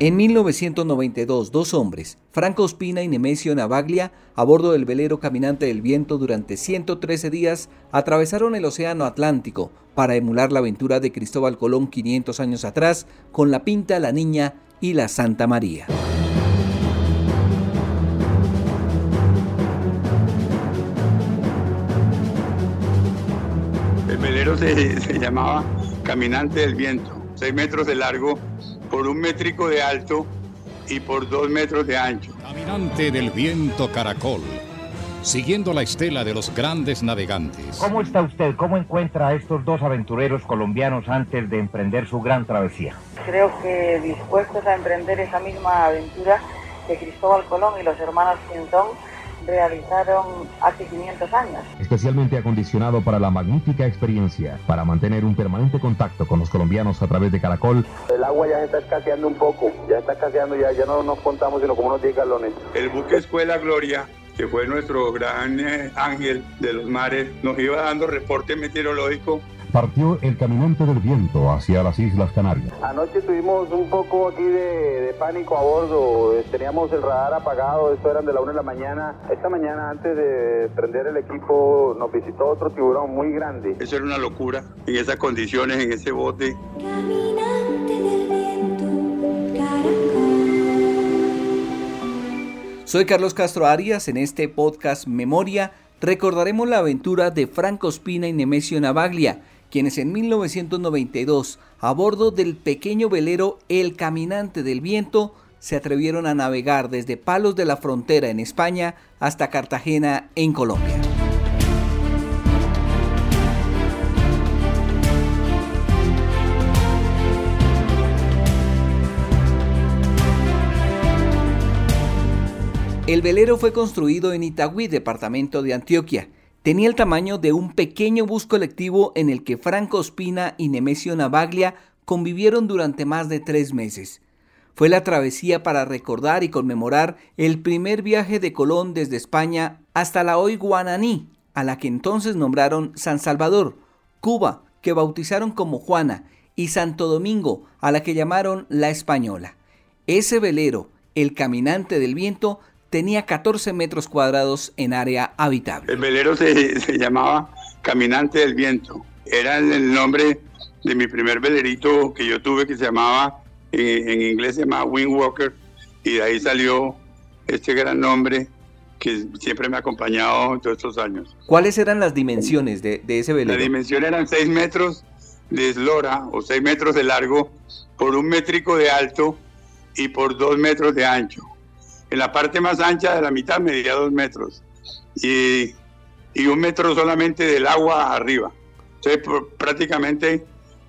En 1992, dos hombres, Franco Ospina y Nemesio Novaglia, a bordo del velero Caminante del Viento durante 113 días, atravesaron el Océano Atlántico para emular la aventura de Cristóbal Colón 500 años atrás con la Pinta, la Niña y la Santa María. El velero se llamaba Caminante del Viento, 6 metros de largo, por 1 métrico de alto y por 2 metros de ancho. Caminante del Viento Caracol, siguiendo la estela de los grandes navegantes. ¿Cómo está usted? ¿Cómo encuentra a estos dos aventureros colombianos antes de emprender su gran travesía? Creo que dispuestos a emprender esa misma aventura que Cristóbal Colón y los hermanos Quinzón realizaron hace 500 años. Especialmente acondicionado para la magnífica experiencia, para mantener un permanente contacto con los colombianos a través de Caracol. El agua ya se está escaseando un poco, ya no nos contamos sino como unos 10 galones. El buque Escuela Gloria, que fue nuestro gran ángel de los mares, nos iba dando reporte meteorológico. Partió el Caminante del Viento hacia las Islas Canarias. Anoche tuvimos un poco aquí de pánico a bordo, teníamos el radar apagado, esto eran de la 1 de la mañana. Esta mañana antes de prender el equipo nos visitó otro tiburón muy grande. Eso era una locura, en esas condiciones, en ese bote. Caminante del Viento, Caracol. Soy Carlos Castro Arias, en este podcast Memoria recordaremos la aventura de Franco Ospina y Nemesio Novaglia, quienes en 1992, a bordo del pequeño velero El Caminante del Viento, se atrevieron a navegar desde Palos de la Frontera en España hasta Cartagena en Colombia. El velero fue construido en Itagüí, departamento de Antioquia. Tenía el tamaño de un pequeño bus colectivo en el que Franco Ospina y Nemesio Novaglia convivieron durante más de 3 meses. Fue la travesía para recordar y conmemorar el primer viaje de Colón desde España hasta la hoy Guananí, a la que entonces nombraron San Salvador, Cuba, que bautizaron como Juana, y Santo Domingo, a la que llamaron La Española. Ese velero, el Caminante del Viento, tenía 14 metros cuadrados en área habitable. El velero se llamaba Caminante del Viento. Era el nombre de mi primer velerito que yo tuve, que se llamaba, en inglés se llamaba Windwalker, y de ahí salió este gran nombre que siempre me ha acompañado en todos estos años. ¿Cuáles eran las dimensiones de ese velero? Las dimensiones eran 6 metros de eslora, o 6 metros de largo, por 1 métrico de alto y por 2 metros de ancho. En la parte más ancha de la mitad medía 2 metros y 1 metro solamente del agua arriba. Entonces prácticamente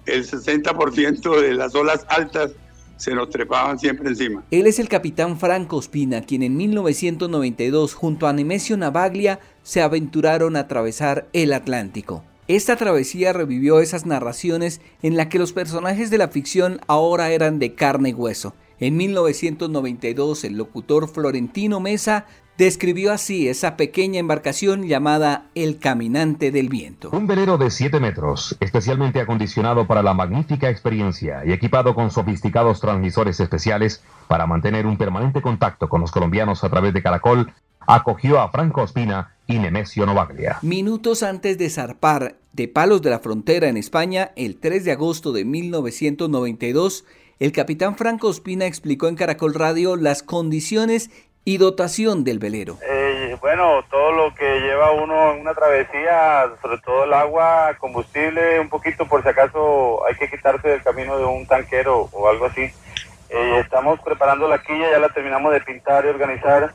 el 60% de las olas altas se nos trepaban siempre encima. Él es el capitán Franco Ospina, quien en 1992 junto a Nemesio Novaglia se aventuraron a atravesar el Atlántico. Esta travesía revivió esas narraciones en las que los personajes de la ficción ahora eran de carne y hueso. En 1992, el locutor Florentino Mesa describió así esa pequeña embarcación llamada El Caminante del Viento. Un velero de 7 metros, especialmente acondicionado para la magnífica experiencia y equipado con sofisticados transmisores especiales para mantener un permanente contacto con los colombianos a través de Caracol, acogió a Franco Ospina y Nemesio Novaglia. Minutos antes de zarpar de Palos de la Frontera en España, el 3 de agosto de 1992, el capitán Franco Ospina explicó en Caracol Radio las condiciones y dotación del velero. Bueno, todo lo que lleva uno en una travesía, sobre todo el agua, combustible, un poquito por si acaso hay que quitarse del camino de un tanquero o algo así. Estamos preparando la quilla, ya la terminamos de pintar y organizar.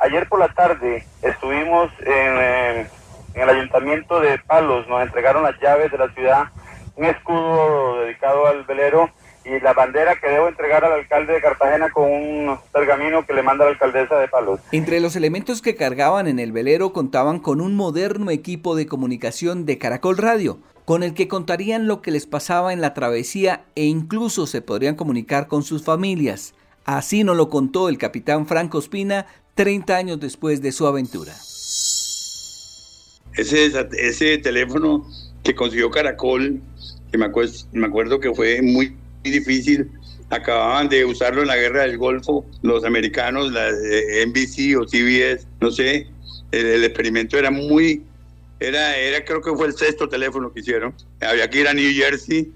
Ayer por la tarde estuvimos en el ayuntamiento de Palos, nos entregaron las llaves de la ciudad, un escudo dedicado al velero y la bandera que debo entregar al alcalde de Cartagena con un pergamino que le manda la alcaldesa de Palos. Entre los elementos que cargaban en el velero contaban con un moderno equipo de comunicación de Caracol Radio, con el que contarían lo que les pasaba en la travesía e incluso se podrían comunicar con sus familias. Así nos lo contó el capitán Franco Ospina 30 años después de su aventura. Ese teléfono que consiguió Caracol, que me acuerdo que fue muy difícil acababan de usarlo en la guerra del Golfo, los americanos, la NBC o CBS, no sé, el experimento era muy... creo que fue el sexto teléfono que hicieron. Había que ir a New Jersey.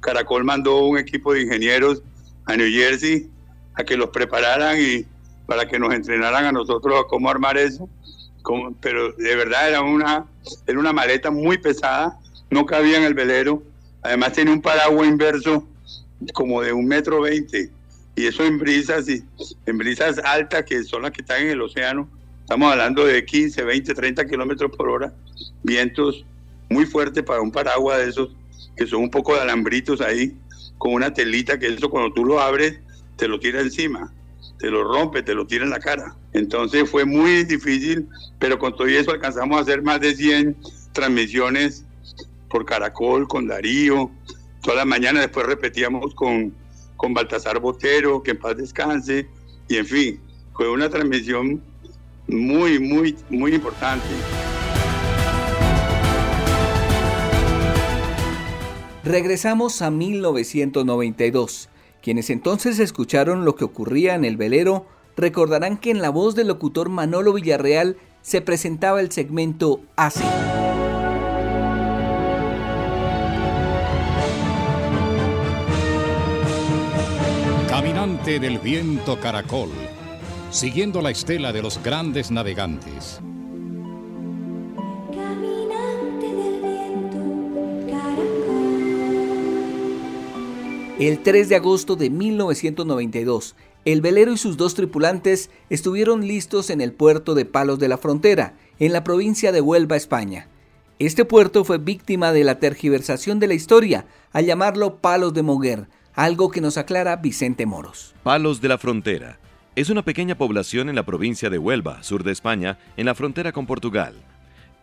Caracol mandó un equipo de ingenieros a New Jersey a que los prepararan y para que nos entrenaran a nosotros a cómo armar eso. Pero de verdad era una maleta muy pesada, no cabía en el velero. Además tenía un paraguas inverso como de 1,20 m. Y eso en brisas altas, que son las que están en el océano. Estamos hablando de 15, 20, 30 kilómetros por hora, vientos muy fuertes para un paraguas de esos, que son un poco de alambritos ahí, con una telita que eso cuando tú lo abres, te lo tira encima, te lo rompe, te lo tira en la cara. Entonces fue muy difícil, pero con todo eso alcanzamos a hacer más de 100 transmisiones por Caracol, con Darío, todas las mañanas. Después repetíamos con Baltasar Botero, que en paz descanse, y en fin, fue una transmisión muy, muy, muy importante. Regresamos a 1992. Quienes entonces escucharon lo que ocurría en el velero recordarán que en la voz del locutor Manolo Villarreal se presentaba el segmento así. Caminante del viento Caracol, siguiendo la estela de los grandes navegantes. Caminante del viento, Caracol. El 3 de agosto de 1992, el velero y sus dos tripulantes estuvieron listos en el puerto de Palos de la Frontera, en la provincia de Huelva, España. Este puerto fue víctima de la tergiversación de la historia al llamarlo Palos de Moguer, algo que nos aclara Vicente Moros. Palos de la Frontera es una pequeña población en la provincia de Huelva, sur de España, en la frontera con Portugal.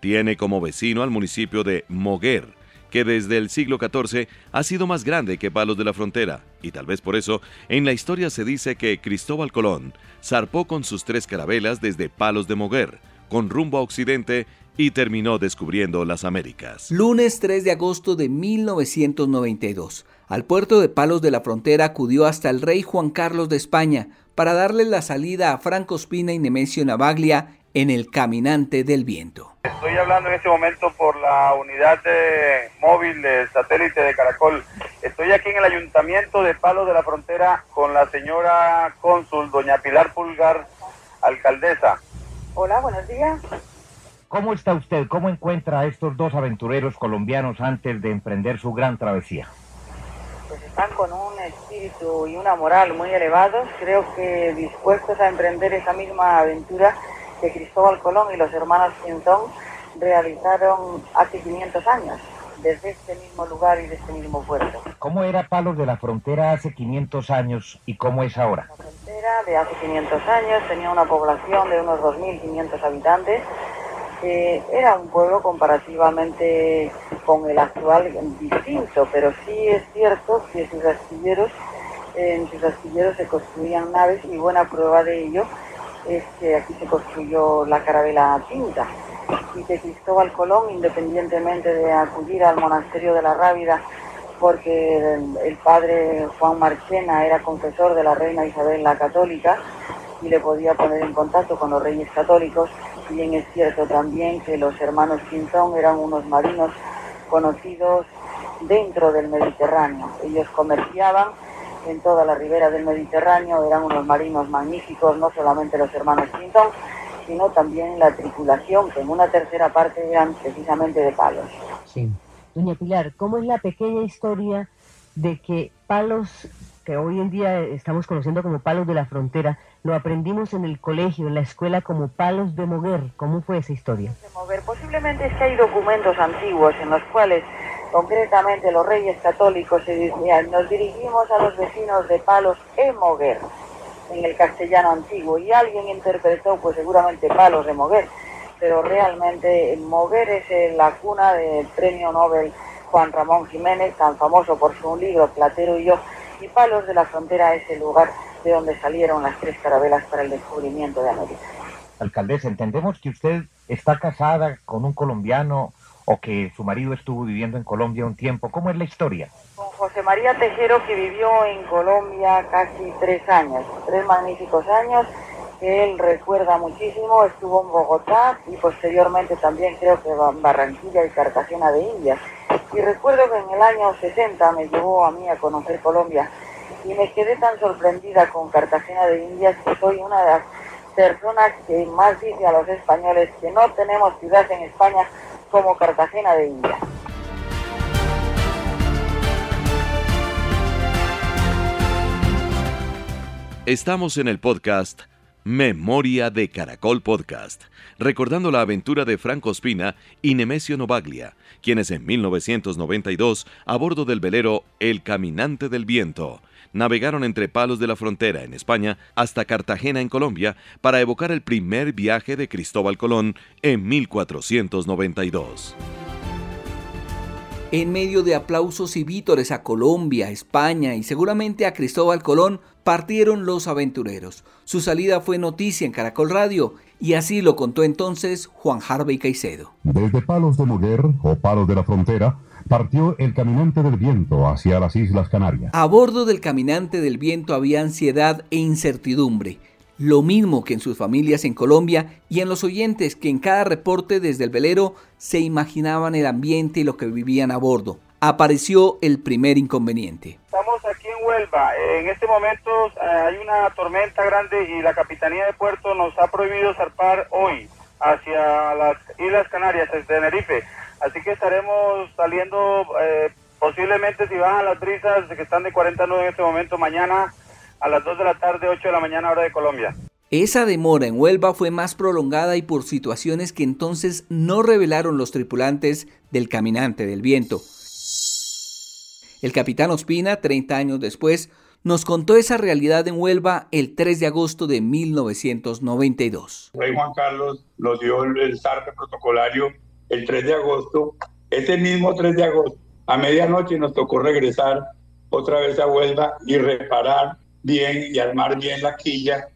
Tiene como vecino al municipio de Moguer, que desde el siglo XIV ha sido más grande que Palos de la Frontera, y tal vez por eso, en la historia se dice que Cristóbal Colón zarpó con sus 3 carabelas desde Palos de Moguer, con rumbo a Occidente, y terminó descubriendo las Américas. Lunes 3 de agosto de 1992. Al puerto de Palos de la Frontera acudió hasta el rey Juan Carlos de España para darle la salida a Franco Ospina y Nemesio Novaglia en el Caminante del Viento. Estoy hablando en este momento por la unidad de móvil del satélite de Caracol. Estoy aquí en el ayuntamiento de Palos de la Frontera con la señora cónsul, doña Pilar Pulgar, alcaldesa. Hola, buenos días. ¿Cómo está usted? ¿Cómo encuentra a estos dos aventureros colombianos antes de emprender su gran travesía? Pues están con un espíritu y una moral muy elevados, creo que dispuestos a emprender esa misma aventura que Cristóbal Colón y los hermanos Quinzón realizaron hace 500 años, desde este mismo lugar y de este mismo puerto. ¿Cómo era Palos de la Frontera hace 500 años y cómo es ahora? La frontera de hace 500 años tenía una población de unos 2.500 habitantes. Era un pueblo comparativamente con el actual distinto, pero sí es cierto que en sus astilleros se construían naves, y buena prueba de ello es que aquí se construyó la carabela Pinta, y que Cristóbal Colón, independientemente de acudir al monasterio de la Rábida, porque el padre Juan Marchena era confesor de la reina Isabel la Católica y le podía poner en contacto con los reyes católicos. Bien, es cierto también que los hermanos Pinzón eran unos marinos conocidos dentro del Mediterráneo. Ellos comerciaban en toda la ribera del Mediterráneo, eran unos marinos magníficos, no solamente los hermanos Pinzón, sino también la tripulación, que en una tercera parte eran precisamente de Palos. Sí. Doña Pilar, ¿cómo es la pequeña historia de que Palos, que hoy en día estamos conociendo como Palos de la Frontera, lo aprendimos en el colegio, en la escuela, como Palos de Moguer? ¿Cómo fue esa historia? De Moguer, posiblemente es que hay documentos antiguos en los cuales, concretamente, los reyes católicos se decían: nos dirigimos a los vecinos de Palos de Moguer, en el castellano antiguo, y alguien interpretó, pues seguramente Palos de Moguer, pero realmente Moguer es la cuna del premio Nobel Juan Ramón Jiménez, tan famoso por su libro Platero y yo, y Palos de la Frontera es el lugar de donde salieron las 3 carabelas para el descubrimiento de América. Alcaldesa, entendemos que usted está casada con un colombiano o que su marido estuvo viviendo en Colombia un tiempo. ¿Cómo es la historia? Con José María Tejero, que vivió en Colombia casi 3 años, 3 magníficos años, que él recuerda muchísimo. Estuvo en Bogotá y posteriormente también creo que en Barranquilla y Cartagena de Indias. Y recuerdo que en el año 60 me llevó a mí a conocer Colombia y me quedé tan sorprendida con Cartagena de Indias que soy una de las personas que más dice a los españoles que no tenemos ciudad en España como Cartagena de Indias. Estamos en el podcast Memoria de Caracol Podcast, recordando la aventura de Franco Ospina y Nemesio Novaglia, quienes en 1992, a bordo del velero El Caminante del Viento, navegaron entre Palos de la Frontera en España hasta Cartagena en Colombia para evocar el primer viaje de Cristóbal Colón en 1492. En medio de aplausos y vítores a Colombia, España y seguramente a Cristóbal Colón, partieron los aventureros. Su salida fue noticia en Caracol Radio y así lo contó entonces Juan Harvey Caicedo. Desde Palos de Moguer o Palos de la Frontera, partió el Caminante del Viento hacia las Islas Canarias. A bordo del Caminante del Viento había ansiedad e incertidumbre, lo mismo que en sus familias en Colombia y en los oyentes que en cada reporte desde el velero se imaginaban el ambiente y lo que vivían a bordo. Apareció el primer inconveniente. Estamos aquí en Huelva. En este momento hay una tormenta grande y la Capitanía de Puerto nos ha prohibido zarpar hoy hacia las Islas Canarias, desde Tenerife. Así que estaremos saliendo posiblemente, si bajan las brisas que están de 49 en este momento, mañana a las 2 de la tarde, 8 de la mañana, hora de Colombia. Esa demora en Huelva fue más prolongada y por situaciones que entonces no revelaron los tripulantes del Caminante del Viento. El capitán Ospina, 30 años después, nos contó esa realidad en Huelva el 3 de agosto de 1992. El rey Juan Carlos nos dio el zarpe protocolario el 3 de agosto. Ese mismo 3 de agosto, a medianoche, nos tocó regresar otra vez a Huelva y reparar bien y armar bien la quilla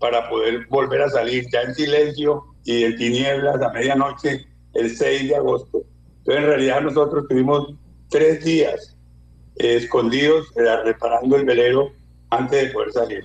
para poder volver a salir ya en silencio y en tinieblas a medianoche el 6 de agosto. Entonces, en realidad nosotros tuvimos 3 días escondidos reparando el velero antes de poder salir.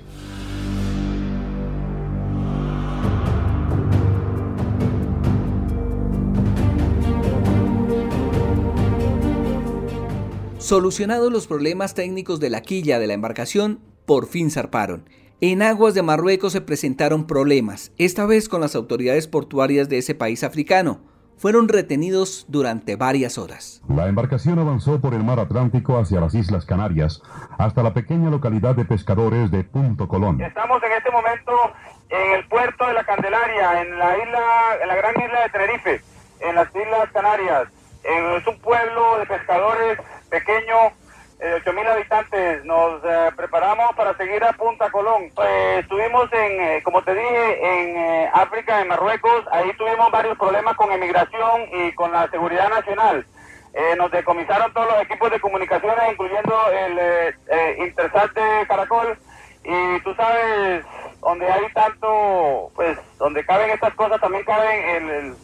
Solucionados los problemas técnicos de la quilla de la embarcación, por fin zarparon. En aguas de Marruecos se presentaron problemas, esta vez con las autoridades portuarias de ese país africano. Fueron retenidos durante varias horas. La embarcación avanzó por el mar Atlántico hacia las Islas Canarias, hasta la pequeña localidad de pescadores de Punta Colón. Estamos en este momento en el puerto de la Candelaria, en la gran isla de Tenerife, en las Islas Canarias. Es un pueblo de pescadores pequeño, 8.000 habitantes. Nos preparamos para seguir a Punta Colón. Estuvimos como te dije, en África, en Marruecos. Ahí tuvimos varios problemas con emigración y con la seguridad nacional. Nos decomisaron todos los equipos de comunicaciones, incluyendo el Intersat de Caracol. Y tú sabes, donde hay tanto, pues, donde caben estas cosas, también caben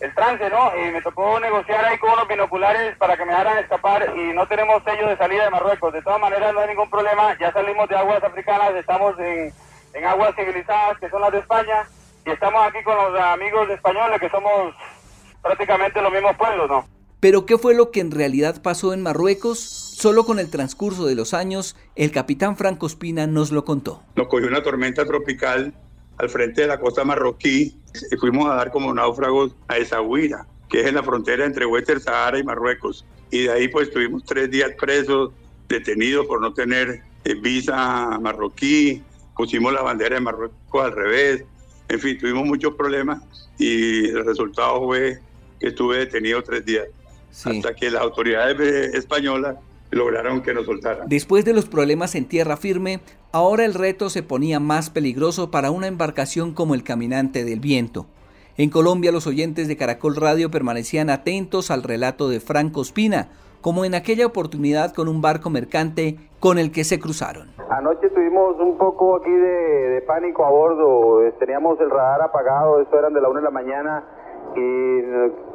el trance, ¿no? Y me tocó negociar ahí con unos binoculares para que me dejaran escapar y no tenemos sello de salida de Marruecos. De todas maneras, no hay ningún problema. Ya salimos de aguas africanas, estamos en aguas civilizadas, que son las de España, y estamos aquí con los amigos españoles, que somos prácticamente los mismos pueblos, ¿no? Pero ¿qué fue lo que en realidad pasó en Marruecos? Solo con el transcurso de los años, el capitán Franco Ospina nos lo contó. Nos cogió una tormenta tropical al frente de la costa marroquí. Fuimos a dar como náufragos a Essaouira, que es en la frontera entre Western Sahara y Marruecos. Y de ahí pues estuvimos 3 días presos, detenidos por no tener visa marroquí, pusimos la bandera de Marruecos al revés. En fin, tuvimos muchos problemas y el resultado fue que estuve detenido 3 días, sí, hasta que las autoridades españolas lograron que nos soltaran. Después de los problemas en tierra firme, ahora el reto se ponía más peligroso para una embarcación como el Caminante del Viento. En Colombia, los oyentes de Caracol Radio permanecían atentos al relato de Franco Ospina, como en aquella oportunidad con un barco mercante con el que se cruzaron. Anoche tuvimos un poco aquí de pánico a bordo, teníamos el radar apagado, esto eran de la 1 de la mañana, y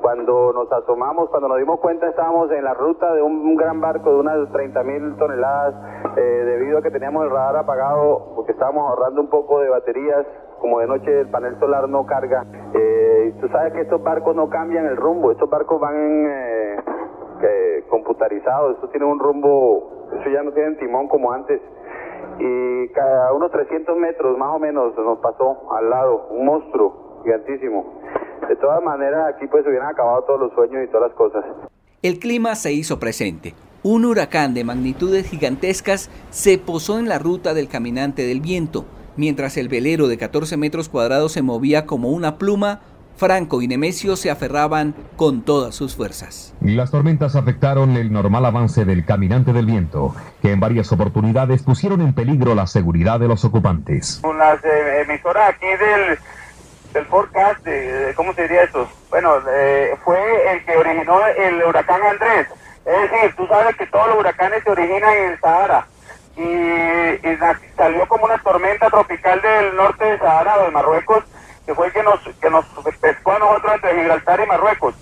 cuando nos asomamos, cuando nos dimos cuenta, estábamos en la ruta de un gran barco de unas 30.000 toneladas, debido a que teníamos el radar apagado porque estábamos ahorrando un poco de baterías, como de noche el panel solar no carga. Tú sabes que estos barcos no cambian el rumbo, estos barcos van computarizados, estos tienen un rumbo, estos ya no tienen timón como antes. Y cada unos 300 metros más o menos nos pasó al lado un monstruo gigantísimo. De todas maneras, aquí pues hubieran acabado todos los sueños y todas las cosas. El clima se hizo presente. Un huracán de magnitudes gigantescas se posó en la ruta del Caminante del Viento. Mientras el velero de 14 metros cuadrados se movía como una pluma, Franco y Nemesio se aferraban con todas sus fuerzas. Las tormentas afectaron el normal avance del Caminante del Viento, que en varias oportunidades pusieron en peligro la seguridad de los ocupantes. Con las emisoras aquí del forecast, ¿cómo se diría eso? Bueno, fue el que originó el huracán Andrés. Es decir, tú sabes que todos los huracanes se originan en el Sahara. Y salió como una tormenta tropical del norte de Sahara o de Marruecos, que fue el que nos pescó a nosotros entre Gibraltar y Marruecos.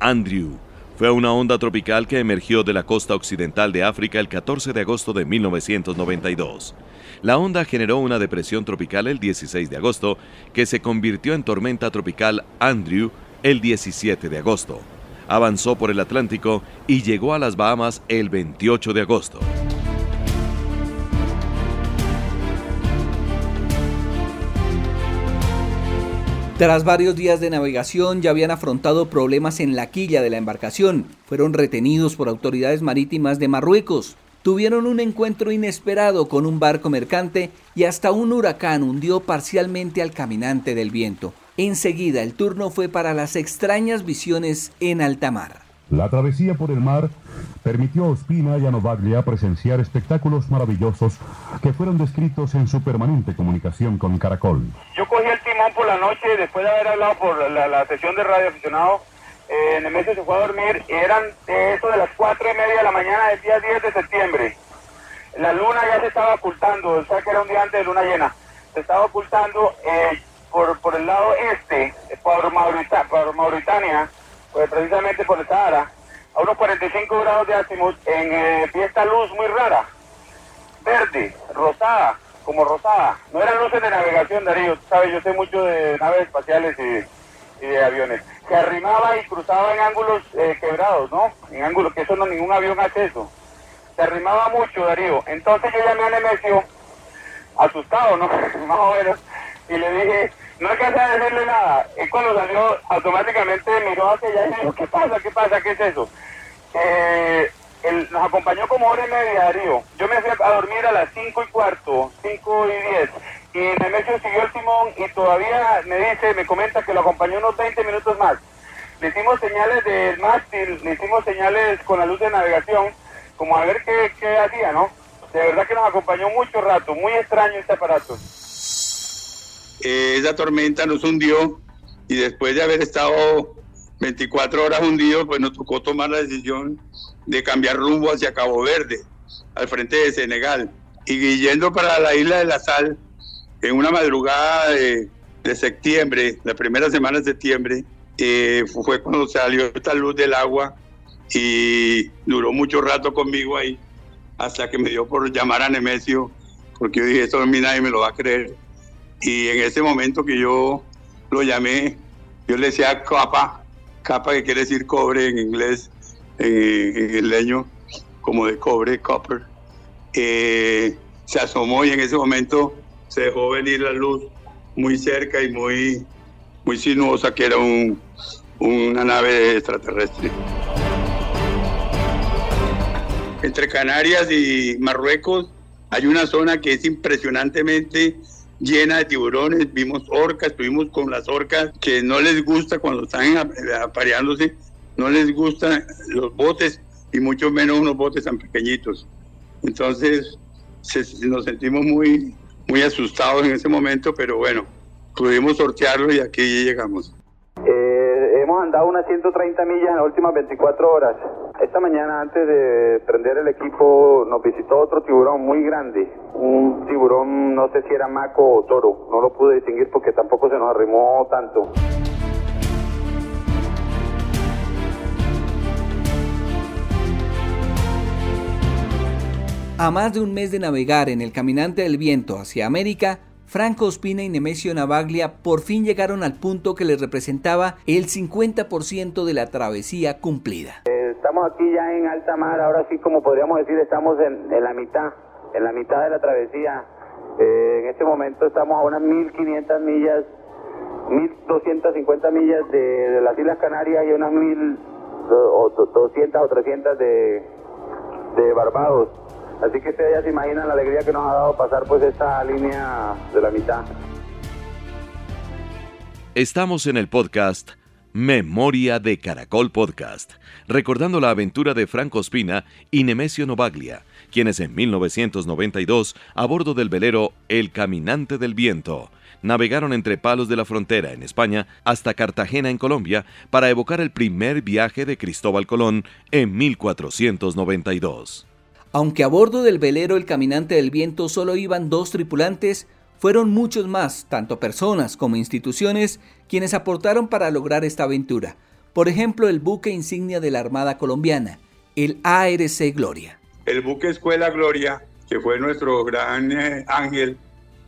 Andrew fue una onda tropical que emergió de la costa occidental de África el 14 de agosto de 1992. La onda generó una depresión tropical el 16 de agosto, que se convirtió en tormenta tropical Andrew el 17 de agosto. Avanzó por el Atlántico y llegó a las Bahamas el 28 de agosto. Tras varios días de navegación ya habían afrontado problemas en la quilla de la embarcación. Fueron retenidos por autoridades marítimas de Marruecos. Tuvieron un encuentro inesperado con un barco mercante y hasta un huracán hundió parcialmente al Caminante del Viento. Enseguida el turno fue para las extrañas visiones en alta mar. La travesía por el mar permitió a Ospina y a Novaglia presenciar espectáculos maravillosos que fueron descritos en su permanente comunicación con Caracol. Yo cogí el timón por la noche, después de haber hablado por la sesión de radio aficionado, Nemesio se fue a dormir, eran eso de las 4:30 de la mañana del día 10 de septiembre. La luna ya se estaba ocultando, o sea que era un día antes de luna llena. Se estaba ocultando por el lado este, por Mauritania, pues precisamente por el Sahara, a unos 45 grados de azimut, vi esta luz muy rara, verde, rosada, como rosada. No eran luces de navegación, Darío, tú sabes, yo sé mucho de naves espaciales y de aviones. Se arrimaba y cruzaba en ángulos quebrados, ¿no? En ángulos, que eso no, ningún avión hace eso. Se arrimaba mucho, Darío. Entonces yo llamé a Nemesio, asustado, ¿no? Más o menos, y le dije... No alcancé a decirle nada. Y cuando salió, automáticamente miró hacia allá y dijo, ¿Qué pasa? ¿Qué es eso? Él nos acompañó como hora y media, Darío. Yo me fui a dormir a las 5:15, 5:10. Y Nemesio siguió el timón y todavía me comenta que lo acompañó unos 20 minutos más. Le hicimos señales del mástil, le hicimos señales con la luz de navegación, como a ver qué hacía, ¿no? De verdad que nos acompañó mucho rato, muy extraño este aparato. Esa tormenta nos hundió y después de haber estado 24 horas hundidos, pues nos tocó tomar la decisión de cambiar rumbo hacia Cabo Verde, al frente de Senegal, y yendo para la Isla de la Sal. En una madrugada de septiembre, la primera semana de septiembre, fue cuando salió esta luz del agua y duró mucho rato conmigo ahí, hasta que me dio por llamar a Nemesio, porque yo dije, esto a mí nadie me lo va a creer. Y en ese momento que yo lo llamé, yo le decía capa, que quiere decir cobre en inglés, en el leño, como de cobre, copper. Se asomó y en ese momento se dejó venir la luz muy cerca y muy, muy sinuosa, que era una nave extraterrestre. Entre Canarias y Marruecos hay una zona que es impresionantemente llena de tiburones. Vimos orcas, estuvimos con las orcas, que no les gusta cuando están apareándose, no les gustan los botes y mucho menos unos botes tan pequeñitos. Entonces nos sentimos muy, muy asustados en ese momento, pero bueno, pudimos sortearlo y aquí llegamos. Hemos andado unas 130 millas en las últimas 24 horas. Esta mañana, antes de prender el equipo, nos visitó otro tiburón muy grande. Un tiburón, no sé si era maco o toro. No lo pude distinguir porque tampoco se nos arrimó tanto. A más de un mes de navegar en el Caminante del Viento hacia América, Franco Ospina y Nemesio Novaglia por fin llegaron al punto que les representaba el 50% de la travesía cumplida. Estamos aquí ya en alta mar, ahora sí, como podríamos decir, estamos en la mitad de la travesía. En este momento estamos a unas 1.500 millas, 1.250 millas de las Islas Canarias y unas 1.200 o 300 de Barbados. Así que ustedes ya se imaginan la alegría que nos ha dado pasar pues esta línea de la mitad. Estamos en el podcast Memoria de Caracol Podcast, recordando la aventura de Franco Ospina y Nemesio Novaglia, quienes en 1992, a bordo del velero El Caminante del Viento, navegaron entre Palos de la Frontera en España hasta Cartagena en Colombia para evocar el primer viaje de Cristóbal Colón en 1492. Aunque a bordo del velero El Caminante del Viento solo iban 2 tripulantes, fueron muchos más, tanto personas como instituciones, quienes aportaron para lograr esta aventura. Por ejemplo, el buque insignia de la Armada Colombiana, el ARC Gloria. El buque Escuela Gloria, que fue nuestro gran ángel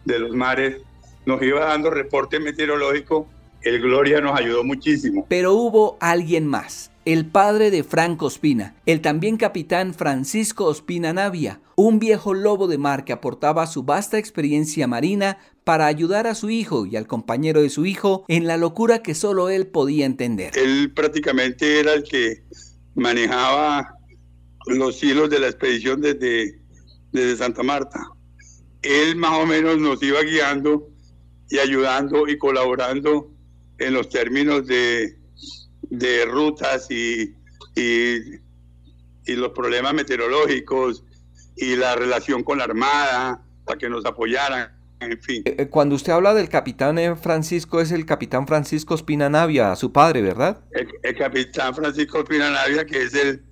de los mares, nos iba dando reporte meteorológico. El Gloria nos ayudó muchísimo. Pero hubo alguien más, el padre de Franco Ospina, el también capitán Francisco Ospina Navia, un viejo lobo de mar que aportaba su vasta experiencia marina para ayudar a su hijo y al compañero de su hijo en la locura que solo él podía entender. Él prácticamente era el que manejaba los hilos de la expedición desde Santa Marta. Él más o menos nos iba guiando y ayudando y colaborando en los términos de rutas y los problemas meteorológicos y la relación con la Armada para que nos apoyaran, en fin. Cuando usted habla del capitán Francisco, es el capitán Francisco Ospina Navia, su padre, ¿verdad? El capitán Francisco Ospina Navia, que es el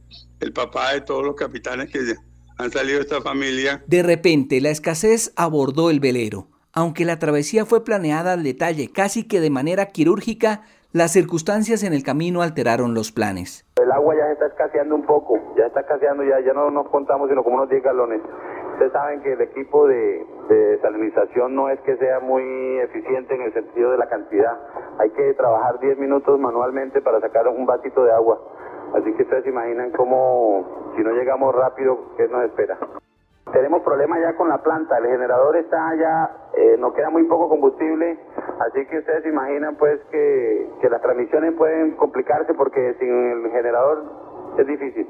papá de todos los capitanes que han salido de esta familia. De repente, la escasez abordó el velero. Aunque la travesía fue planeada al detalle, casi que de manera quirúrgica, las circunstancias en el camino alteraron los planes. El agua ya se está escaseando un poco, ya no nos contamos sino como unos 10 galones. Ustedes saben que el equipo de salinización no es que sea muy eficiente en el sentido de la cantidad. Hay que trabajar 10 minutos manualmente para sacar un vasito de agua. Así que ustedes se imaginan cómo, si no llegamos rápido, ¿qué nos espera? Tenemos problemas ya con la planta, el generador está ya, nos queda muy poco combustible, así que ustedes imaginan pues que las transmisiones pueden complicarse porque sin el generador es difícil.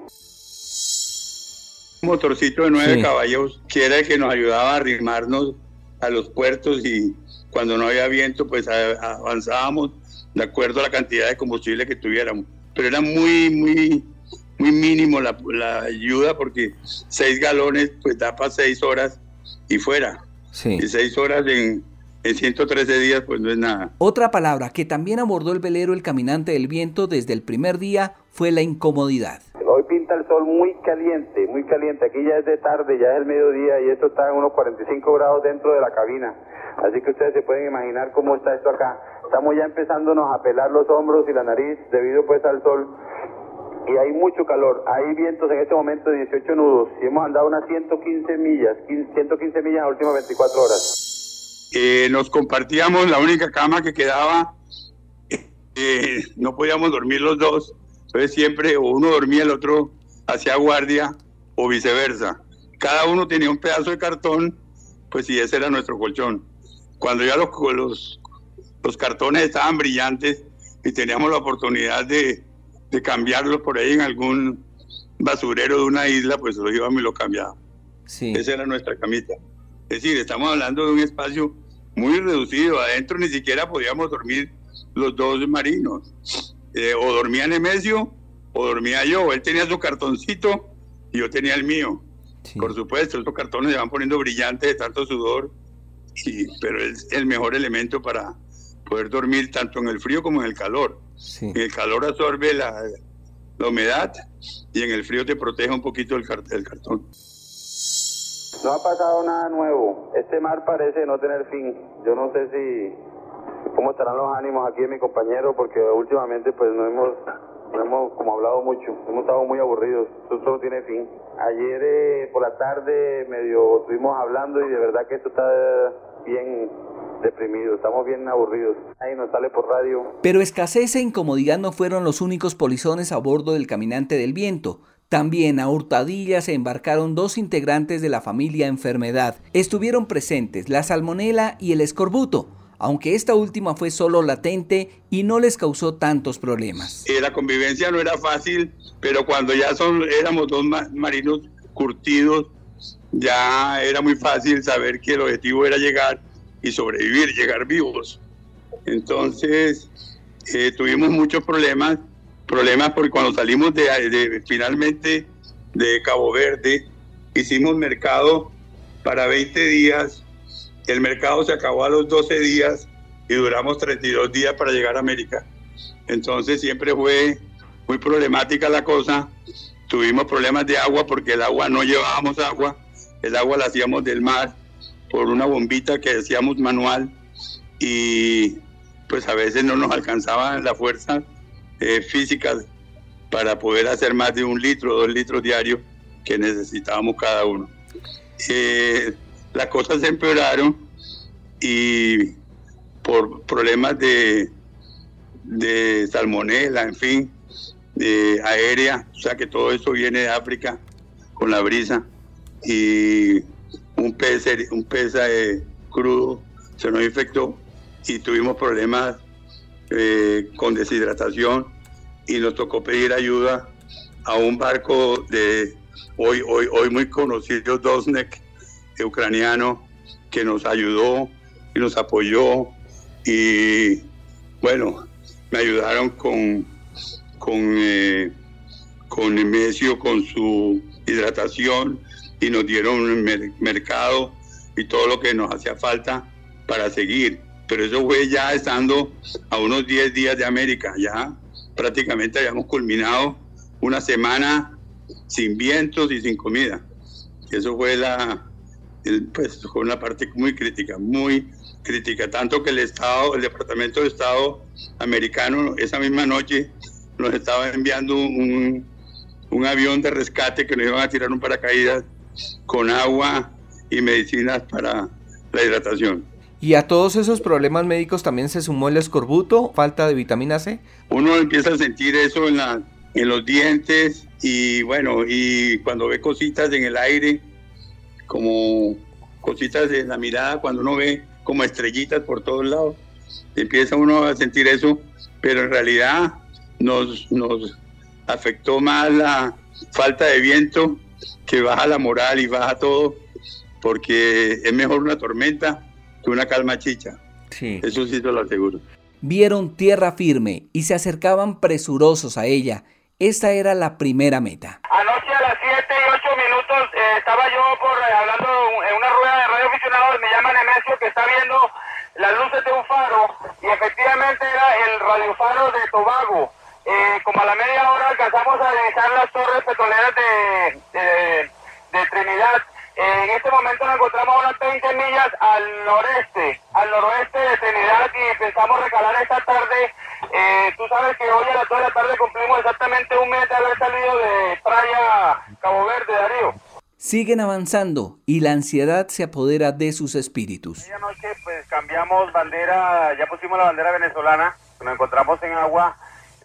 Un motorcito de 9 caballos que era el que nos ayudaba a arrimarnos a los puertos y cuando no había viento pues avanzábamos de acuerdo a la cantidad de combustible que tuviéramos, pero era muy mínimo la ayuda porque 6 galones pues da para 6 horas y fuera. Sí. Y 6 horas en 113 días pues no es nada. Otra palabra que también abordó el velero El Caminante del Viento desde el primer día fue la incomodidad. Hoy pinta el sol muy caliente, muy caliente. Aquí ya es de tarde, ya es el mediodía y esto está a unos 45 grados dentro de la cabina. Así que ustedes se pueden imaginar cómo está esto acá. Estamos ya empezándonos a pelar los hombros y la nariz debido pues al sol. Y hay mucho calor, hay vientos en este momento de 18 nudos y hemos andado unas 115 millas en las últimas 24 horas. Nos compartíamos la única cama que quedaba, no podíamos dormir los dos, entonces siempre o uno dormía, el otro hacía guardia o viceversa. Cada uno tenía un pedazo de cartón, pues sí, ese era nuestro colchón. Cuando ya los cartones estaban brillantes y teníamos la oportunidad de cambiarlo por ahí en algún basurero de una isla, pues lo íbamos y lo cambiábamos. Sí. Esa era nuestra camita. Es decir, estamos hablando de un espacio muy reducido. Adentro ni siquiera podíamos dormir los dos marinos. O dormía Nemesio o dormía yo. Él tenía su cartoncito y yo tenía el mío. Sí. Por supuesto, estos cartones se van poniendo brillantes de tanto sudor, pero es el mejor elemento para poder dormir tanto en el frío como en el calor. Sí. En el calor absorbe la humedad y en el frío te protege un poquito el cartón. No ha pasado nada nuevo. Este mar parece no tener fin. Yo no sé cómo estarán los ánimos aquí de mi compañero, porque últimamente pues no hemos no hemos como hablado mucho, hemos estado muy aburridos, esto solo tiene fin. Ayer por la tarde medio estuvimos hablando y de verdad que esto está bien deprimido, estamos bien aburridos, ahí nos sale por radio. Pero escasez e incomodidad no fueron los únicos polizones a bordo del Caminante del Viento. También a hurtadillas se embarcaron dos integrantes de la familia Enfermedad. Estuvieron presentes la salmonela y el escorbuto, aunque esta última fue solo latente y no les causó tantos problemas. La convivencia no era fácil, pero cuando ya éramos dos marinos curtidos, ya era muy fácil saber que el objetivo era llegar y sobrevivir, llegar vivos. Entonces tuvimos muchos problemas porque cuando salimos finalmente de Cabo Verde, hicimos mercado para 20 días, el mercado se acabó a los 12 días y duramos 32 días para llegar a América. Entonces siempre fue muy problemática la cosa, tuvimos problemas de agua porque el agua no llevábamos agua, el agua la hacíamos del mar por una bombita que hacíamos manual y pues a veces no nos alcanzaba la fuerza físicas para poder hacer más de 1 litro, 2 litros diarios que necesitábamos cada uno. Las cosas se empeoraron y por problemas de salmonela, en fin, aérea, o sea que todo eso viene de África con la brisa y un pez crudo se nos infectó y tuvimos problemas con deshidratación y nos tocó pedir ayuda a un barco de hoy muy conocido, Dosnek, ucraniano, que nos ayudó y nos apoyó y bueno, me ayudaron con Nemesio, con su hidratación y nos dieron mercado y todo lo que nos hacía falta para seguir. Pero eso fue ya estando a unos 10 días de América, ya prácticamente habíamos culminado una semana sin vientos y sin comida. Eso fue fue una parte muy crítica, tanto que el Estado, el Departamento de Estado americano, esa misma noche nos estaba enviando un avión de rescate que nos iban a tirar un paracaídas con agua y medicinas para la hidratación. ¿Y a todos esos problemas médicos también se sumó el escorbuto, falta de vitamina C? Uno empieza a sentir eso en los dientes y bueno, y cuando ve cositas en el aire, como cositas en la mirada, cuando uno ve como estrellitas por todos lados, empieza uno a sentir eso, pero en realidad nos afectó más la falta de viento, que baja la moral y baja todo, porque es mejor una tormenta que una calma chicha. Sí. Eso sí te lo aseguro. Vieron tierra firme y se acercaban presurosos a ella. Esta era la primera meta. Anoche a las 7:08 estaba yo hablando en una rueda de radio aficionados, me llama Nemesio que está viendo las luces de un faro y efectivamente era el radiofaro de Tobago. Como a la media hora alcanzamos a divisar las torres petroleras de Trinidad. En este momento nos encontramos a unas 20 millas al noroeste de Trinidad y pensamos recalar esta tarde. Tú sabes que hoy a las 2 de la tarde cumplimos exactamente un mes de haber salido de playa Cabo Verde, Darío. Siguen avanzando y la ansiedad se apodera de sus espíritus. Esta noche pues cambiamos bandera, ya pusimos la bandera venezolana, nos encontramos en agua.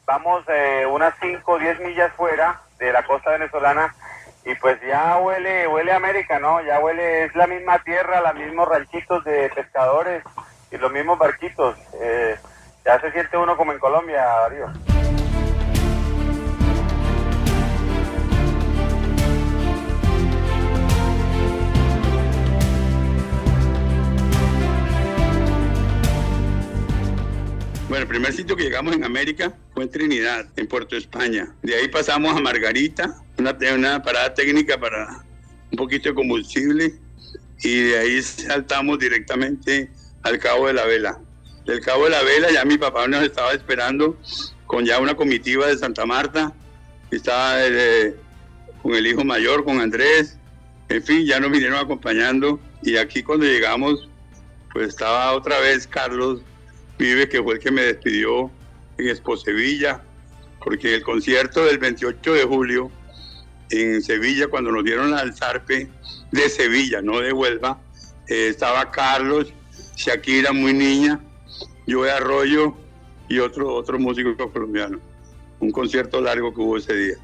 Vamos unas 5 o 10 millas fuera de la costa venezolana y pues ya huele a América, ¿no? Ya huele, es la misma tierra, los mismos ranchitos de pescadores y los mismos barquitos. Ya se siente uno como en Colombia, Darío. Bueno, el primer sitio que llegamos en América fue en Trinidad, en Puerto España. De ahí pasamos a Margarita, una parada técnica para un poquito de combustible, y de ahí saltamos directamente al Cabo de la Vela. Del Cabo de la Vela ya mi papá nos estaba esperando con ya una comitiva de Santa Marta, estaba con el hijo mayor, con Andrés, en fin, ya nos vinieron acompañando, y aquí cuando llegamos, pues estaba otra vez Carlos Vive, que fue el que me despidió en Esposevilla, porque el concierto del 28 de julio en Sevilla, cuando nos dieron al zarpe de Sevilla, no de Huelva, estaba Carlos, Shakira, muy niña, Joe Arroyo y otro músico colombiano. Un concierto largo que hubo ese día,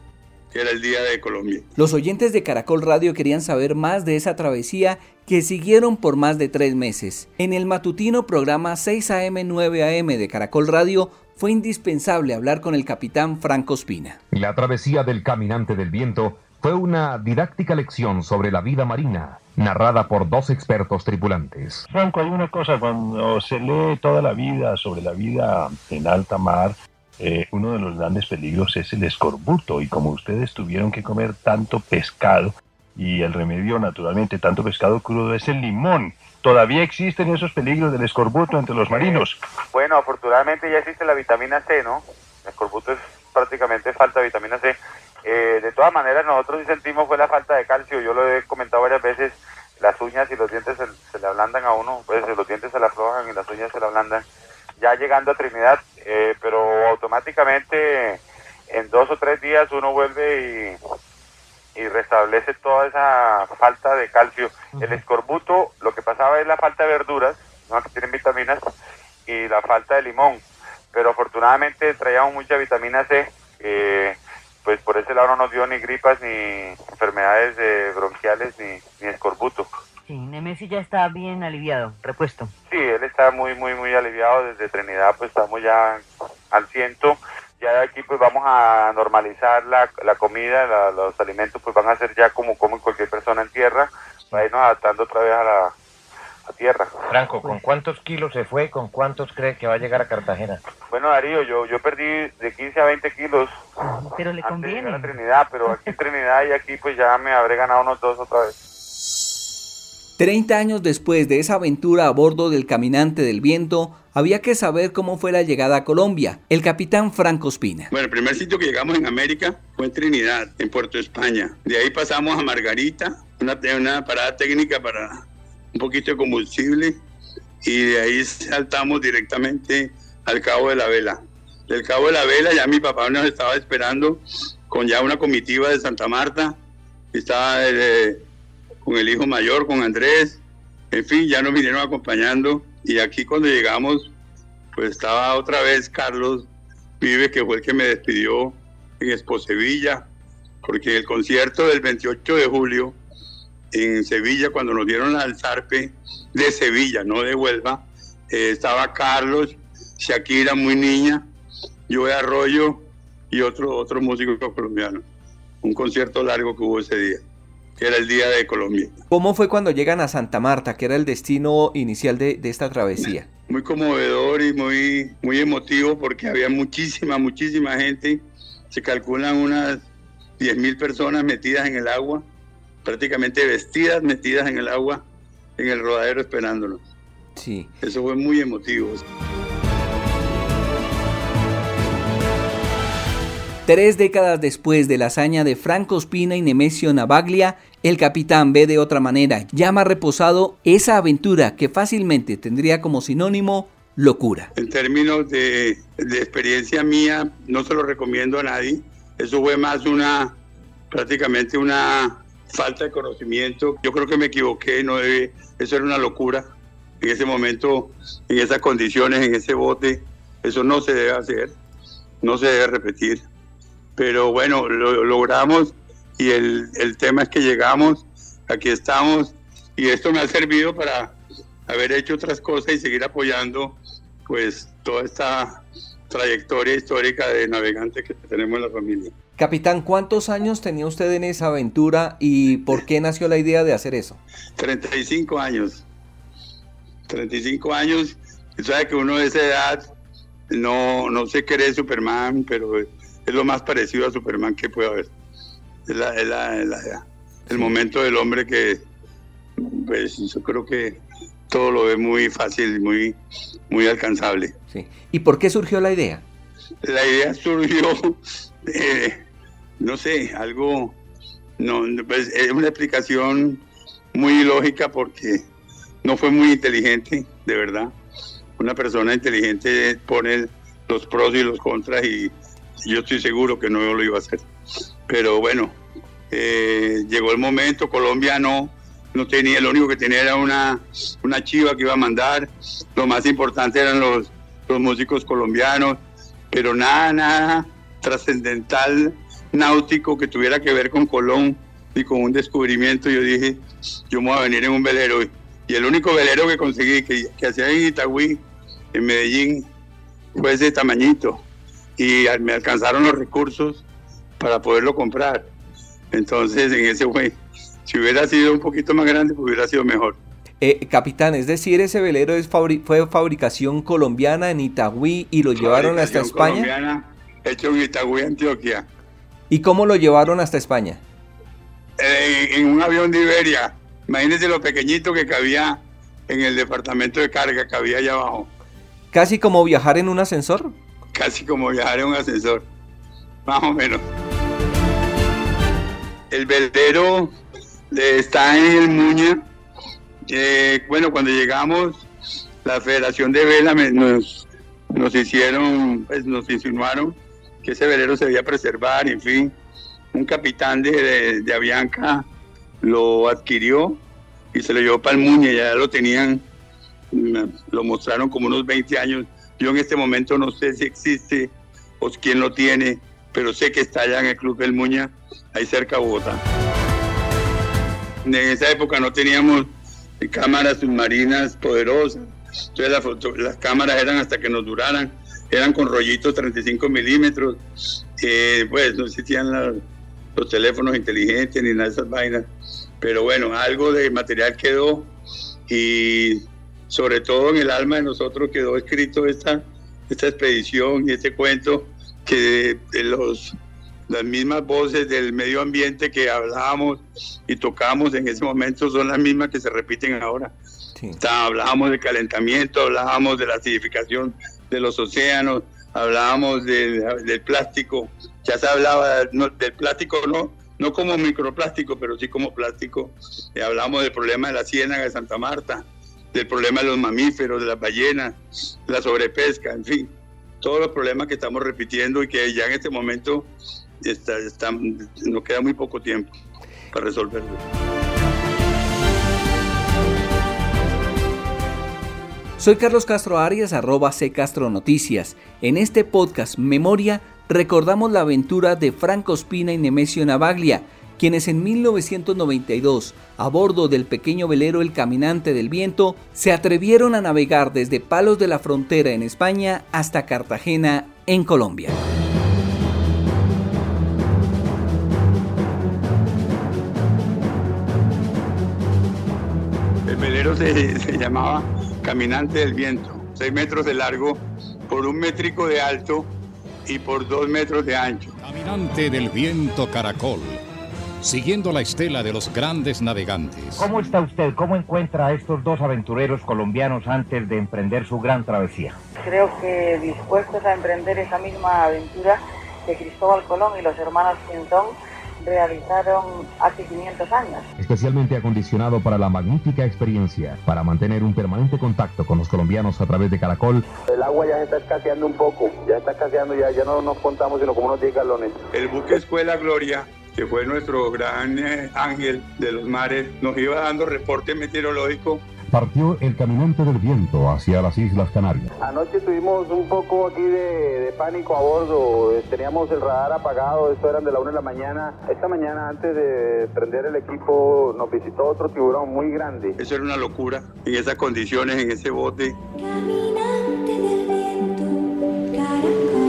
que era el Día de Colombia. Los oyentes de Caracol Radio querían saber más de esa travesía que siguieron por más de 3 meses. En el matutino programa 6 AM 9 AM de Caracol Radio fue indispensable hablar con el capitán Franco Ospina. La travesía del Caminante del Viento fue una didáctica lección sobre la vida marina, narrada por 2 expertos tripulantes. Franco, hay una cosa, cuando se lee toda la vida sobre la vida en alta mar, uno de los grandes peligros es el escorbuto, y como ustedes tuvieron que comer tanto pescado, y el remedio naturalmente, tanto pescado crudo, es el limón. ¿Todavía existen esos peligros del escorbuto entre los marinos? Bueno, afortunadamente ya existe la vitamina C, ¿no? El escorbuto es prácticamente falta de vitamina C. De todas maneras, nosotros sí sentimos fue la falta de calcio. Yo lo he comentado varias veces, las uñas y los dientes se le ablandan a uno, pues los dientes se le aflojan y las uñas se le ablandan. Ya llegando a Trinidad, pero automáticamente en 2 o 3 días uno vuelve y restablece toda esa falta de calcio. El escorbuto, lo que pasaba es la falta de verduras, ¿no?, que tienen vitaminas, y la falta de limón. Pero afortunadamente traíamos mucha vitamina C, pues por ese lado no nos dio ni gripas, ni enfermedades bronquiales, ni escorbuto. Sí, Nemesio ya está bien aliviado, repuesto. Sí, él está muy aliviado. Desde Trinidad pues estamos ya al 100%. Ya de aquí pues vamos a normalizar la comida, los alimentos pues van a ser ya como comen cualquier persona en tierra, para irnos adaptando otra vez a la tierra. Franco, ¿con cuántos kilos se fue? ¿Con cuántos cree que va a llegar a Cartagena? Bueno, Darío, yo perdí de 15 a 20 kilos. Pero le conviene. Antes de llegar a Trinidad, pero aquí en Trinidad y aquí pues ya me habré ganado unos 2 otra vez. 30 años después de esa aventura a bordo del Caminante del Viento, había que saber cómo fue la llegada a Colombia. El capitán Franco Ospina. Bueno, el primer sitio que llegamos en América fue en Trinidad, en Puerto España. De ahí pasamos a Margarita, una parada técnica para un poquito de combustible, y de ahí saltamos directamente al Cabo de la Vela. Del Cabo de la Vela ya mi papá nos estaba esperando con ya una comitiva de Santa Marta. Estaba con el hijo mayor, con Andrés, en fin, ya nos vinieron acompañando. Y aquí cuando llegamos, pues estaba otra vez Carlos Vives, que fue el que me despidió en Expo Sevilla, porque el concierto del 28 de julio en Sevilla, cuando nos dieron al zarpe de Sevilla, no de Huelva, estaba Carlos, Shakira, muy niña, Joe Arroyo y otro músico colombiano. Un concierto largo que hubo ese día, que era el Día de Colombia. ¿Cómo fue cuando llegan a Santa Marta, que era el destino inicial de esta travesía? Muy conmovedor y muy emotivo, porque había muchísima gente. Se calculan unas 10.000 personas metidas en el agua, prácticamente vestidas, metidas en el agua, en el rodadero esperándonos. Sí. Eso fue muy emotivo. 3 décadas después de la hazaña de Franco Ospina y Nemesio Novaglia, el capitán ve de otra manera, ya más reposado, esa aventura que fácilmente tendría como sinónimo locura. En términos de experiencia mía, no se lo recomiendo a nadie. Eso fue más prácticamente una falta de conocimiento. Yo creo que me equivoqué, eso era una locura. En ese momento, en esas condiciones, en ese bote, eso no se debe hacer, no se debe repetir. Pero bueno, lo logramos, y el tema es que llegamos, aquí estamos, y esto me ha servido para haber hecho otras cosas y seguir apoyando pues toda esta trayectoria histórica de navegante que tenemos en la familia. Capitán, ¿cuántos años tenía usted en esa aventura y por qué nació la idea de hacer eso? 35 años. 35 años, sabe que uno de esa edad no se cree Superman, pero es lo más parecido a Superman que puede haber. El momento del hombre que, pues, yo creo que todo lo ve muy fácil, muy alcanzable. Sí. ¿Y por qué surgió la idea? La idea surgió, es una explicación muy lógica, porque no fue muy inteligente, de verdad. Una persona inteligente pone los pros y los contras y yo estoy seguro que no lo iba a hacer. Pero bueno, llegó el momento. Colombia no tenía, lo único que tenía era una chiva que iba a mandar. Lo más importante eran los músicos colombianos, pero nada trascendental náutico que tuviera que ver con Colón y con un descubrimiento. Yo dije, yo me voy a venir en un velero, y el único velero que conseguí que hacía en Itagüí, en Medellín, fue ese tamañito, y me alcanzaron los recursos para poderlo comprar. Entonces en ese fue, si hubiera sido un poquito más grande, pues hubiera sido mejor. Capitán, es decir, ese velero fue fabricación colombiana en Itagüí y lo llevaron hasta España. Colombiana, hecho en Itagüí, Antioquia. ¿Y cómo lo llevaron hasta España? En un avión de Iberia. Imagínense lo pequeñito que cabía en el departamento de carga, cabía allá abajo. ¿Casi como viajar en un ascensor? Casi como viajar en un ascensor, más o menos. El velero está en el Muña. Bueno, cuando llegamos, la Federación de Vela nos insinuaron que ese velero se debía preservar, en fin. Un capitán de Avianca lo adquirió y se lo llevó para el Muña, ya lo tenían, lo mostraron como unos 20 años. Yo en este momento no sé si existe o quién lo tiene, pero sé que está allá en el Club del Muña, ahí cerca de Bogotá. En esa época no teníamos cámaras submarinas poderosas, entonces las cámaras eran hasta que nos duraran, eran con rollitos 35 milímetros, pues no existían los teléfonos inteligentes ni nada de esas vainas, pero bueno, algo de material quedó, y sobre todo en el alma de nosotros quedó escrito esta expedición y este cuento, que las mismas voces del medio ambiente que hablábamos y tocábamos en ese momento son las mismas que se repiten ahora. Sí. Hablábamos del calentamiento, hablábamos de la acidificación de los océanos, hablábamos del plástico, ya se hablaba del plástico, no como microplástico, pero sí como plástico. Hablamos del problema de la ciénaga de Santa Marta, del problema de los mamíferos, de las ballenas, la sobrepesca, en fin, todos los problemas que estamos repitiendo y que ya en este momento nos queda muy poco tiempo para resolverlo. Soy Carlos Castro Arias, @ccastronoticias. En este podcast Memoria recordamos la aventura de Franco Ospina y Nemesio Novaglia, quienes en 1992, a bordo del pequeño velero El Caminante del Viento, se atrevieron a navegar desde Palos de la Frontera en España hasta Cartagena en Colombia. El velero se llamaba Caminante del Viento, 6 metros de largo, por 1 métrico de alto y por 2 metros de ancho. Caminante del Viento Caracol, siguiendo la estela de los grandes navegantes. ¿Cómo está usted? ¿Cómo encuentra a estos dos aventureros colombianos antes de emprender su gran travesía? Creo que dispuestos a emprender esa misma aventura que Cristóbal Colón y los hermanos Quinzón realizaron hace 500 años. Especialmente acondicionado para la magnífica experiencia, para mantener un permanente contacto con los colombianos a través de Caracol. El agua ya se está escaseando un poco, ya no nos contamos sino como unos 10 galones. El buque Escuela Gloria, que fue nuestro gran ángel de los mares, nos iba dando reporte meteorológico. Partió el Caminante del Viento hacia las Islas Canarias. Anoche tuvimos un poco aquí de pánico a bordo, teníamos el radar apagado, esto eran de la 1 de la mañana. Esta mañana, antes de prender el equipo, nos visitó otro tiburón muy grande. Eso era una locura, en esas condiciones, en ese bote. Caminante del Viento, Caracol.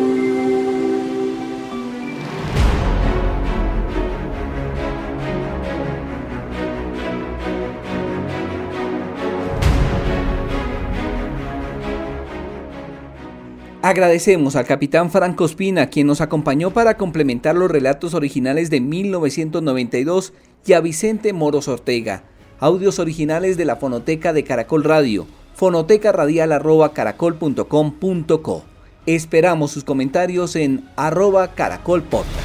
Agradecemos al capitán Franco Ospina, quien nos acompañó para complementar los relatos originales de 1992, y a Vicente Moros Ortega. Audios originales de la Fonoteca de Caracol Radio, fonotecaradial@caracol.com.co. Esperamos sus comentarios en @caracolpodcast.